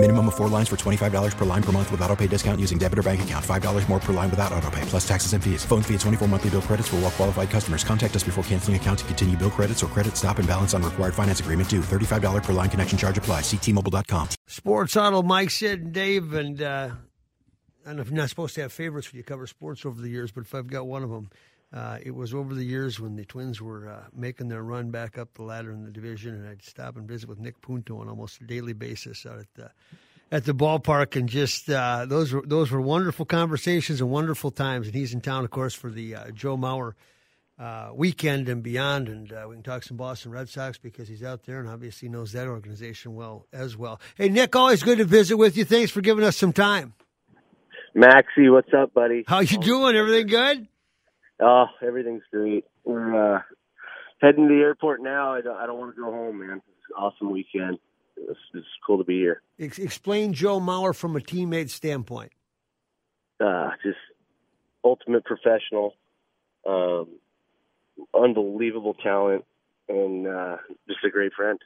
Minimum of 4 lines for $25 per line per month with auto-pay discount using debit or bank account. $5 more per line without auto-pay, plus taxes and fees. Phone fee at 24 monthly bill credits for well-qualified customers. Contact us before canceling account to continue bill credits or credit stop and balance on required finance agreement due. $35 per line connection charge applies. See T-Mobile.com. Sports Auto, Mike, Sid, and Dave. And I don't know if you're not supposed to have favorites when you cover sports over the years, but if I've got one of them, it was over the years when the Twins were making their run back up the ladder in the division, and I'd stop and visit with Nick Punto on almost a daily basis out at the ballpark, and just those were wonderful conversations and wonderful times. And he's in town, of course, for the Joe Mauer weekend and beyond, and we can talk some Boston Red Sox because he's out there and obviously knows that organization well as well. Hey, Nick, always good to visit with you. Thanks for giving us some time. Maxie, what's up, buddy? How you doing? Everything good? Oh, everything's great. We're heading to the airport now. I don't want to go home, man. It's an awesome weekend. It's cool to be here. Explain Joe Mauer from a teammate standpoint. Just ultimate professional, unbelievable talent, and just a great friend.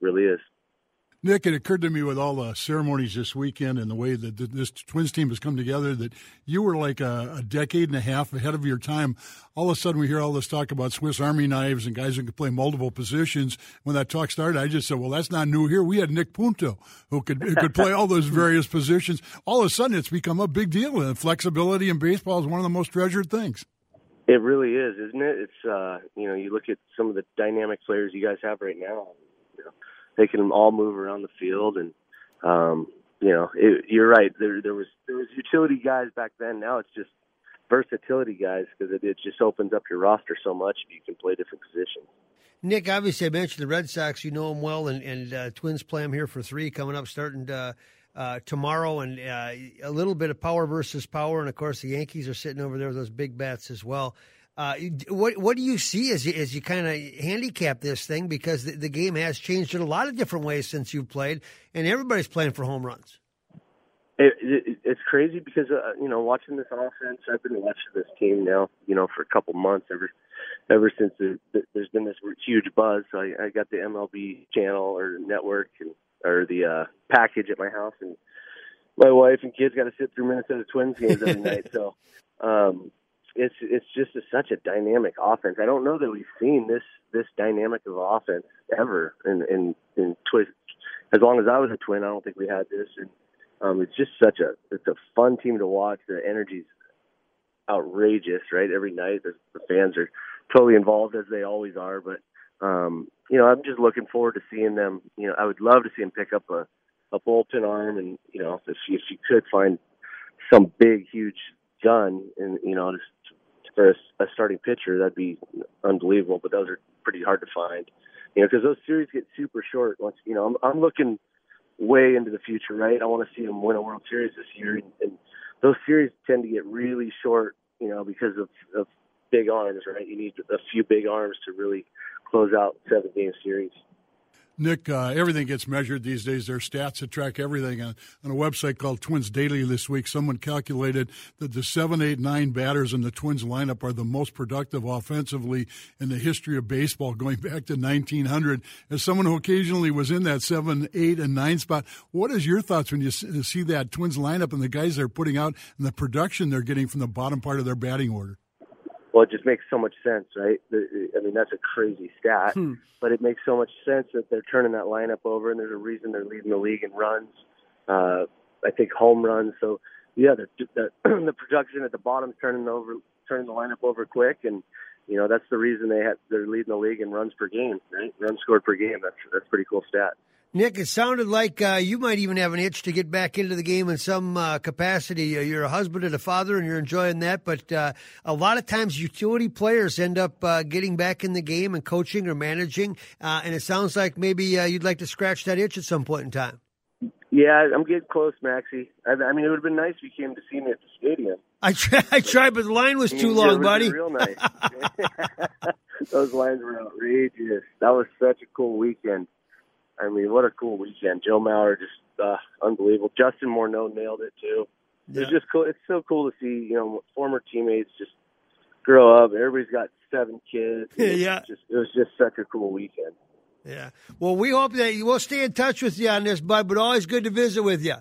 Really is. Nick, it occurred to me with all the ceremonies this weekend and the way that this Twins team has come together that you were like a decade and a half ahead of your time. All of a sudden we hear all this talk about Swiss Army knives and guys who can play multiple positions. When that talk started, I just said, well, that's not new here. We had Nick Punto who could play all those various positions. All of a sudden it's become a big deal, and flexibility in baseball is one of the most treasured things. It really is, isn't it? It's you look at some of the dynamic players you guys have right now. You know, they can all move around the field, and you're right. There was utility guys back then. Now it's just versatility guys because it just opens up your roster so much. You can play different positions. Nick, obviously, I mentioned the Red Sox. You know them well, and Twins play them here for three coming up, starting tomorrow, and a little bit of power versus power, and of course the Yankees are sitting over there with those big bats as well. What do you see as you kind of handicap this thing? Because the game has changed in a lot of different ways since you've played, and everybody's playing for home runs. It's crazy because, watching this offense, I've been watching this team now, for a couple months, ever since there's been this huge buzz. So I got the MLB channel or network or the package at my house, and my wife and kids got to sit through Minnesota Twins games every night. So, It's just such a dynamic offense. I don't know that we've seen this dynamic of offense ever in Twins. As long as I was a Twin, I don't think we had this. And it's just it's a fun team to watch. The energy's outrageous, right? Every night, the fans are totally involved as they always are. But I'm just looking forward to seeing them. I would love to see them pick up a bullpen arm, and if you could find some big, huge gun, and just for a starting pitcher, that'd be unbelievable. But those are pretty hard to find, because those series get super short. Once I'm looking way into the future, right? I want to see them win a World Series this year, and those series tend to get really short, because of big arms, right? You need a few big arms to really close out 7-game series. Nick, everything gets measured these days. There are stats that track everything. On a website called Twins Daily this week, someone calculated that the 7, 8, 9 batters in the Twins lineup are the most productive offensively in the history of baseball, going back to 1900. As someone who occasionally was in that 7, 8, and 9 spot, what is your thoughts when you see that Twins lineup and the guys they're putting out and the production they're getting from the bottom part of their batting order? Well, it just makes so much sense, right? I mean, that's a crazy stat, but it makes so much sense that they're turning that lineup over, and there's a reason they're leading the league in runs. I think home runs. So, yeah, the production at the bottom is turning the lineup over quick, and that's the reason they're leading the league in runs per game, right? Runs scored per game. That's a pretty cool stat. Nick, it sounded like you might even have an itch to get back into the game in some capacity. You're a husband and a father, and you're enjoying that. But a lot of times utility players end up getting back in the game and coaching or managing. And it sounds like maybe you'd like to scratch that itch at some point in time. Yeah, I'm getting close, Maxie. I mean, it would have been nice if you came to see me at the stadium. I tried, but the line was too long, buddy. Real nice. Those lines were outrageous. That was such a cool weekend. I mean, what a cool weekend. Joe Mauer just unbelievable. Justin Morneau nailed it too. Yeah. It's just cool. It's so cool to see, you know, former teammates just grow up. Everybody's got 7 kids. Yeah. It was just such a cool weekend. Yeah. Well, we hope that you will stay in touch with you on this, bud, but always good to visit with you.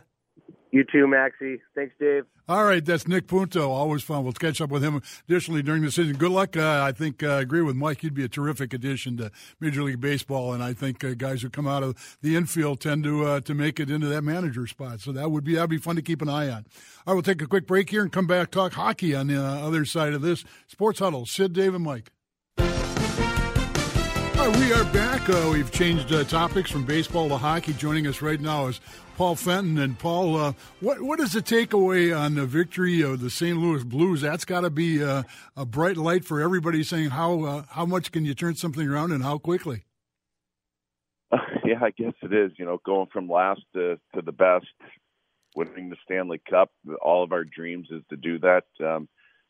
You too, Maxie. Thanks, Dave. All right, that's Nick Punto. Always fun. We'll catch up with him additionally during the season. Good luck. I agree with Mike. He'd be a terrific addition to Major League Baseball, and I think guys who come out of the infield tend to make it into that manager spot. So that'd be fun to keep an eye on. All right, we'll take a quick break here and come back, talk hockey on the other side of this. Sports Huddle, Sid, Dave, and Mike. We are back. We've changed topics from baseball to hockey. Joining us right now is Paul Fenton. And, Paul, what is the takeaway on the victory of the St. Louis Blues? That's got to be a bright light for everybody saying how much can you turn something around and how quickly? Yeah, I guess it is. You know, going from last to the best, winning the Stanley Cup, all of our dreams is to do that.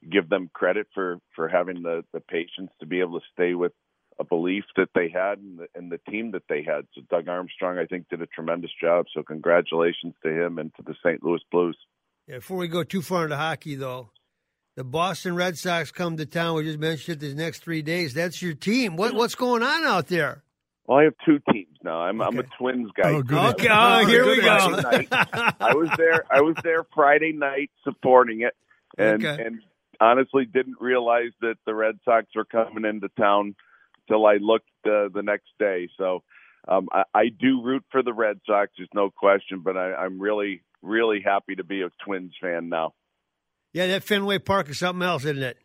Give them credit for having the patience to be able to stay with a belief that they had and the team that they had. So Doug Armstrong, I think, did a tremendous job. So congratulations to him and to the St. Louis Blues. Yeah, before we go too far into hockey, though, the Boston Red Sox come to town. We just mentioned it these next 3 days. That's your team. What's going on out there? Well, I have 2 teams now. I'm a Twins guy. Oh, good. Okay, here we go. I was there Friday night supporting it, and honestly didn't realize that the Red Sox were coming into town till I looked the next day. So I do root for the Red Sox, there's no question, but I'm really, really happy to be a Twins fan now. Yeah, that Fenway Park is something else, isn't it?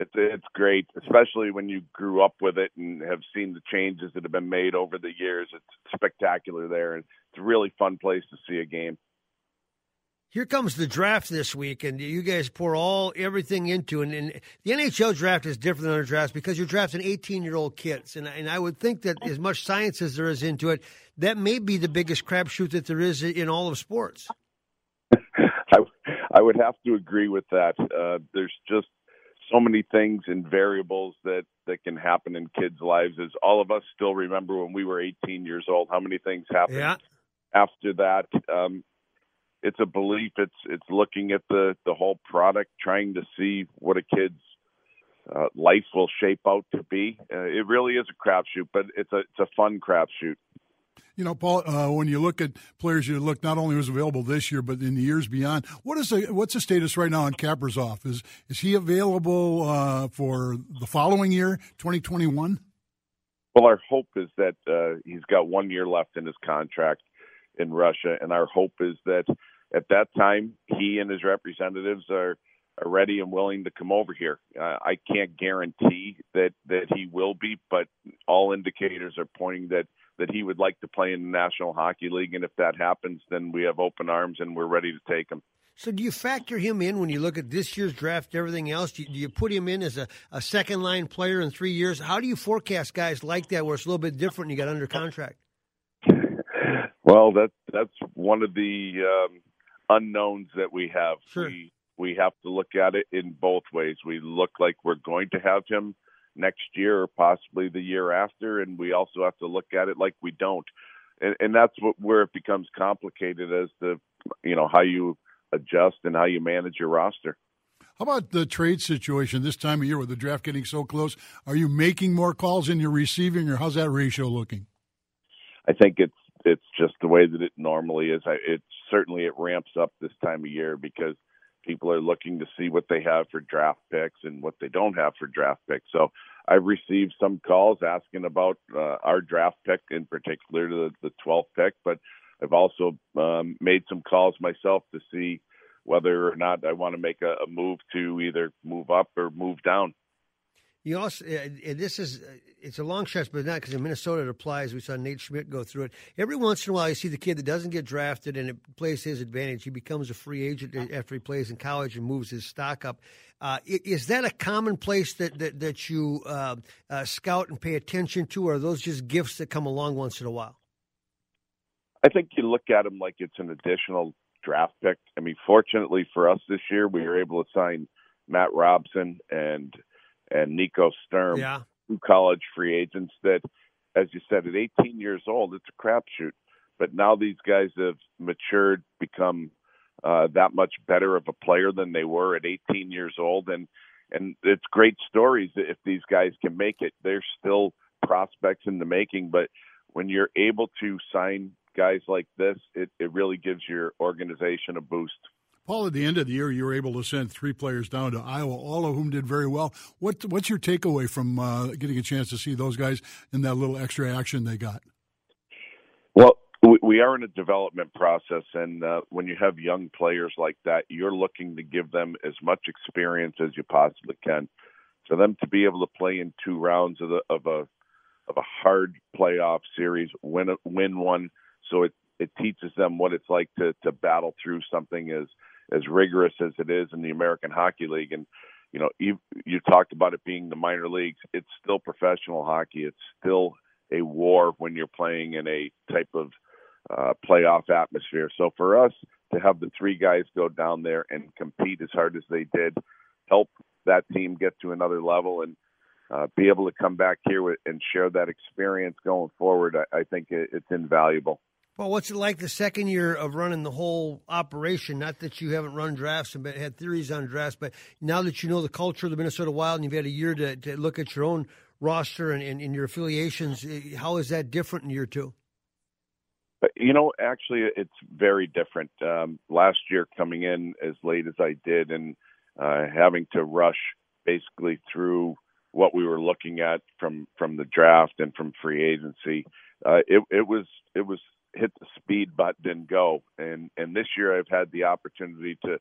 It's great, especially when you grew up with it and have seen the changes that have been made over the years. It's spectacular there, and it's a really fun place to see a game. Here comes the draft this week, and you guys pour everything into it. And the NHL draft is different than other drafts because you're drafting 18-year-old kids. And I would think that as much science as there is into it, that may be the biggest crapshoot that there is in all of sports. I would have to agree with that. There's just so many things and variables that can happen in kids' lives. As all of us still remember when we were 18 years old, how many things happened after that. It's a belief. It's looking at the whole product, trying to see what a kid's life will shape out to be. It really is a crapshoot, but it's a fun crapshoot. You know, Paul, when you look at players, you look not only who's available this year, but in the years beyond. What's the status right now on Kaprizov? Is he available for the following year, 2021? Well, our hope is that he's got 1 year left in his contract in Russia, and our hope is that at that time, he and his representatives are ready and willing to come over here. I can't guarantee that he will be, but all indicators are pointing that he would like to play in the National Hockey League, and if that happens, then we have open arms and we're ready to take him. So do you factor him in when you look at this year's draft, everything else? Do you put him in as a second-line player in 3 years? How do you forecast guys like that where it's a little bit different and you got under contract? Well, that's one of the unknowns that we have. Sure. We have to look at it in both ways. We look like we're going to have him next year or possibly the year after, and we also have to look at it like we don't. And that's where it becomes complicated as to, you know, how you adjust and how you manage your roster. How about the trade situation this time of year with the draft getting so close? Are you making more calls than you're receiving, or how's that ratio looking? I think it's just the way that it normally is. It ramps up this time of year because people are looking to see what they have for draft picks and what they don't have for draft picks. So I've received some calls asking about our draft pick, in particular the 12th pick, but I've also made some calls myself to see whether or not I want to make a move to either move up or move down. You also, it's a long shot, but not because in Minnesota it applies. We saw Nate Schmidt go through it. Every once in a while you see the kid that doesn't get drafted and it plays his advantage. He becomes a free agent after he plays in college and moves his stock up. Is that a common place that you scout and pay attention to, or are those just gifts that come along once in a while? I think you look at them like it's an additional draft pick. I mean, fortunately for us this year, we were able to sign Matt Robson and Nico Sturm, two college free agents that, as you said, at 18 years old, it's a crapshoot. But now these guys have matured, become that much better of a player than they were at 18 years old. And it's great stories if these guys can make it. They're still prospects in the making. But when you're able to sign guys like this, it really gives your organization a boost. Paul, at the end of the year, you were able to send three players down to Iowa, all of whom did very well. What's your takeaway from getting a chance to see those guys and that little extra action they got? Well, we are in a development process, and when you have young players like that, you're looking to give them as much experience as you possibly can. For them to be able to play in two rounds of a hard playoff series, win one, so it teaches them what it's like to battle through something as rigorous as it is in the American Hockey League. And, you know, you talked about it being the minor leagues. It's still professional hockey. It's still a war when you're playing in a type of playoff atmosphere. So for us to have the three guys go down there and compete as hard as they did, help that team get to another level and be able to come back here and share that experience going forward, I think it's invaluable. Well, what's it like the second year of running the whole operation? Not that you haven't run drafts and had theories on drafts, but now that you know the culture of the Minnesota Wild and you've had a year to look at your own roster and your affiliations, how is that different in year two? You know, actually, it's very different. Last year, coming in as late as I did and having to rush basically through what we were looking at from the draft and from free agency, it was hit the speed button, go. And this year I've had the opportunity to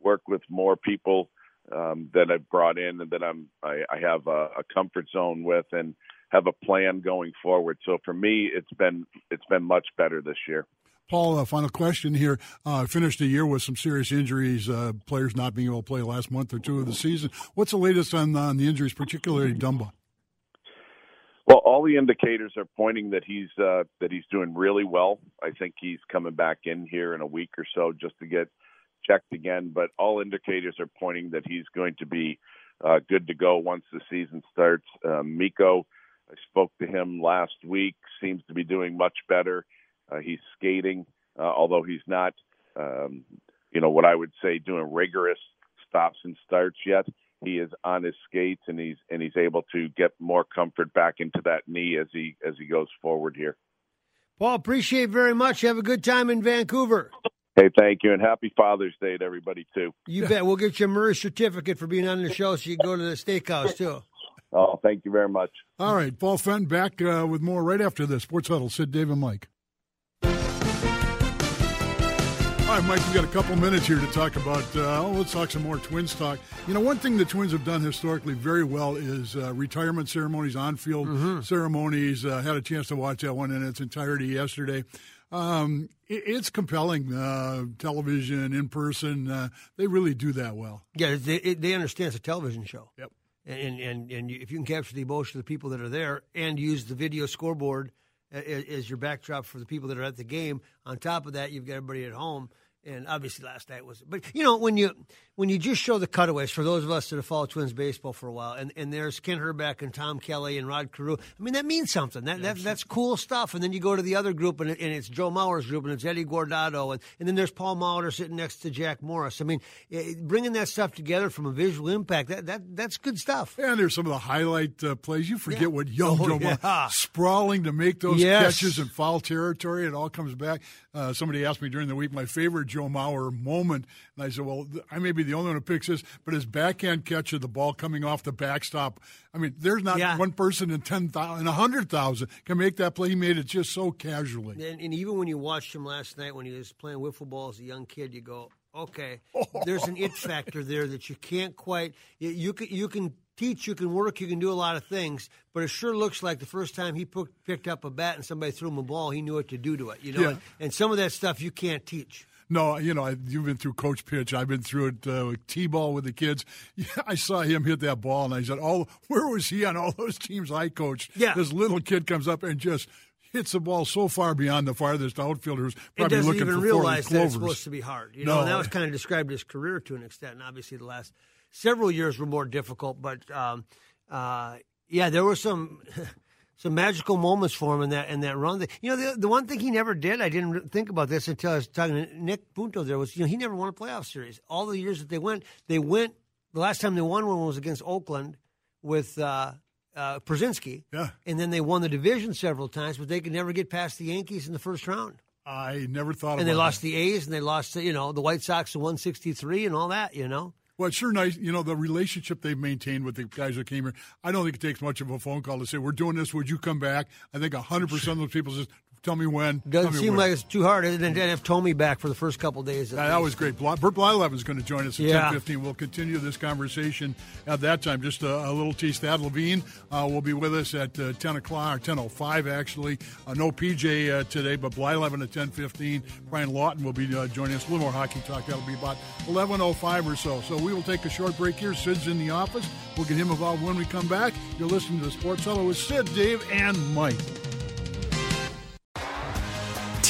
work with more people that I've brought in and that I have a comfort zone with and have a plan going forward. So for me, it's been much better this year. Paul, a final question here. Finished the year with some serious injuries, players not being able to play the last month or two of the season. What's the latest on the injuries, particularly Dumba? Well, all the indicators are pointing that he's doing really well. I think he's coming back in here in a week or so just to get checked again. But all indicators are pointing that he's going to be good to go once the season starts. Mikko, I spoke to him last week, seems to be doing much better. He's skating, although he's not, what I would say, doing rigorous stops and starts yet. He is on his skates, and he's able to get more comfort back into that knee as he goes forward here. Paul, appreciate it very much. Have a good time in Vancouver. Hey, thank you, and happy Father's Day to everybody, too. You bet. We'll get you a Murray certificate for being on the show so you can go to the steakhouse, too. Oh, thank you very much. All right, Paul Fenton back with more right after this. Sports Huddle, Sid, Dave, and Mike. All right, Mike, we've got a couple minutes here to talk about, let's talk some more Twins talk. You know, one thing the Twins have done historically very well is retirement ceremonies, on-field ceremonies. Had a chance to watch that one in its entirety yesterday. It's compelling, television, in person. They really do that well. Yeah, they understand it's a television show. Yep. And if you can capture the emotion of the people that are there and use the video scoreboard as your backdrop for the people that are at the game, on top of that, you've got everybody at home. And obviously last night was – but, you know, when you just show the cutaways, for those of us that have followed Twins baseball for a while, and there's Ken Herbeck and Tom Kelly and Rod Carew, I mean, that means something. That's cool stuff. And then you go to the other group, and it's Joe Mauer's group, and it's Eddie Gordado, and then there's Paul Mauer sitting next to Jack Morris. I mean, bringing that stuff together from a visual impact, that's good stuff. And there's some of the highlight plays. You forget what young Joe Mauer sprawling to make those catches in foul territory. It all comes back. Somebody asked me during the week my favorite Joe Mauer moment, and I said, well, I may be the only one who picks this, but his backhand catch of the ball coming off the backstop, I mean, there's not one person in 10,000, in 100,000 can make that play. He made it just so casually. And even when you watched him last night when he was playing wiffle ball as a young kid, you go, okay, there's an it factor there that you can't quite – you can teach, you can work, you can do a lot of things, but it sure looks like the first time he picked up a bat and somebody threw him a ball, he knew what to do to it, you know. Yeah. And some of that stuff you can't teach. No, you know, you've been through coach pitch. I've been through it with T-ball with the kids. Yeah, I saw him hit that ball, and I said, where was he on all those teams I coached? Yeah. This little kid comes up and just hits the ball so far beyond the farthest outfielders. Probably doesn't looking even for realize that it's supposed to be hard. You know, and that was kind of described his career to an extent, and obviously the last several years were more difficult. But, there were some – some magical moments for him in that run. You know, the one thing he never did, I didn't think about this until I was talking to Nick Punto there, was, you know, he never won a playoff series. All the years that they went, the last time they won one was against Oakland with Pruszynski. Yeah. And then they won the division several times, but they could never get past the Yankees in the first round. I never thought about that. And they lost the A's, and they lost, you know, the White Sox to 163 and all that, you know. Well, it's sure nice, you know, the relationship they've maintained with the guys that came here. I don't think it takes much of a phone call to say, we're doing this, would you come back? I think 100% of those people just tell me when. Doesn't seem like it's too hard, and then have Tommy back for the first couple of days. That was great. Bert Blyleven is going to join us at 10:15. We'll continue this conversation at that time. Just a little tease. Thad Levine will be with us at 10 o'clock, or 10:05 actually. No PJ today, but Blyleven at 10:15. Brian Lawton will be joining us. A little more hockey talk. That'll be about 11:05 or so. So we will take a short break here. Sid's in the office. We'll get him involved when we come back. You're listening to the Sports Huddle with Sid, Dave, and Mike.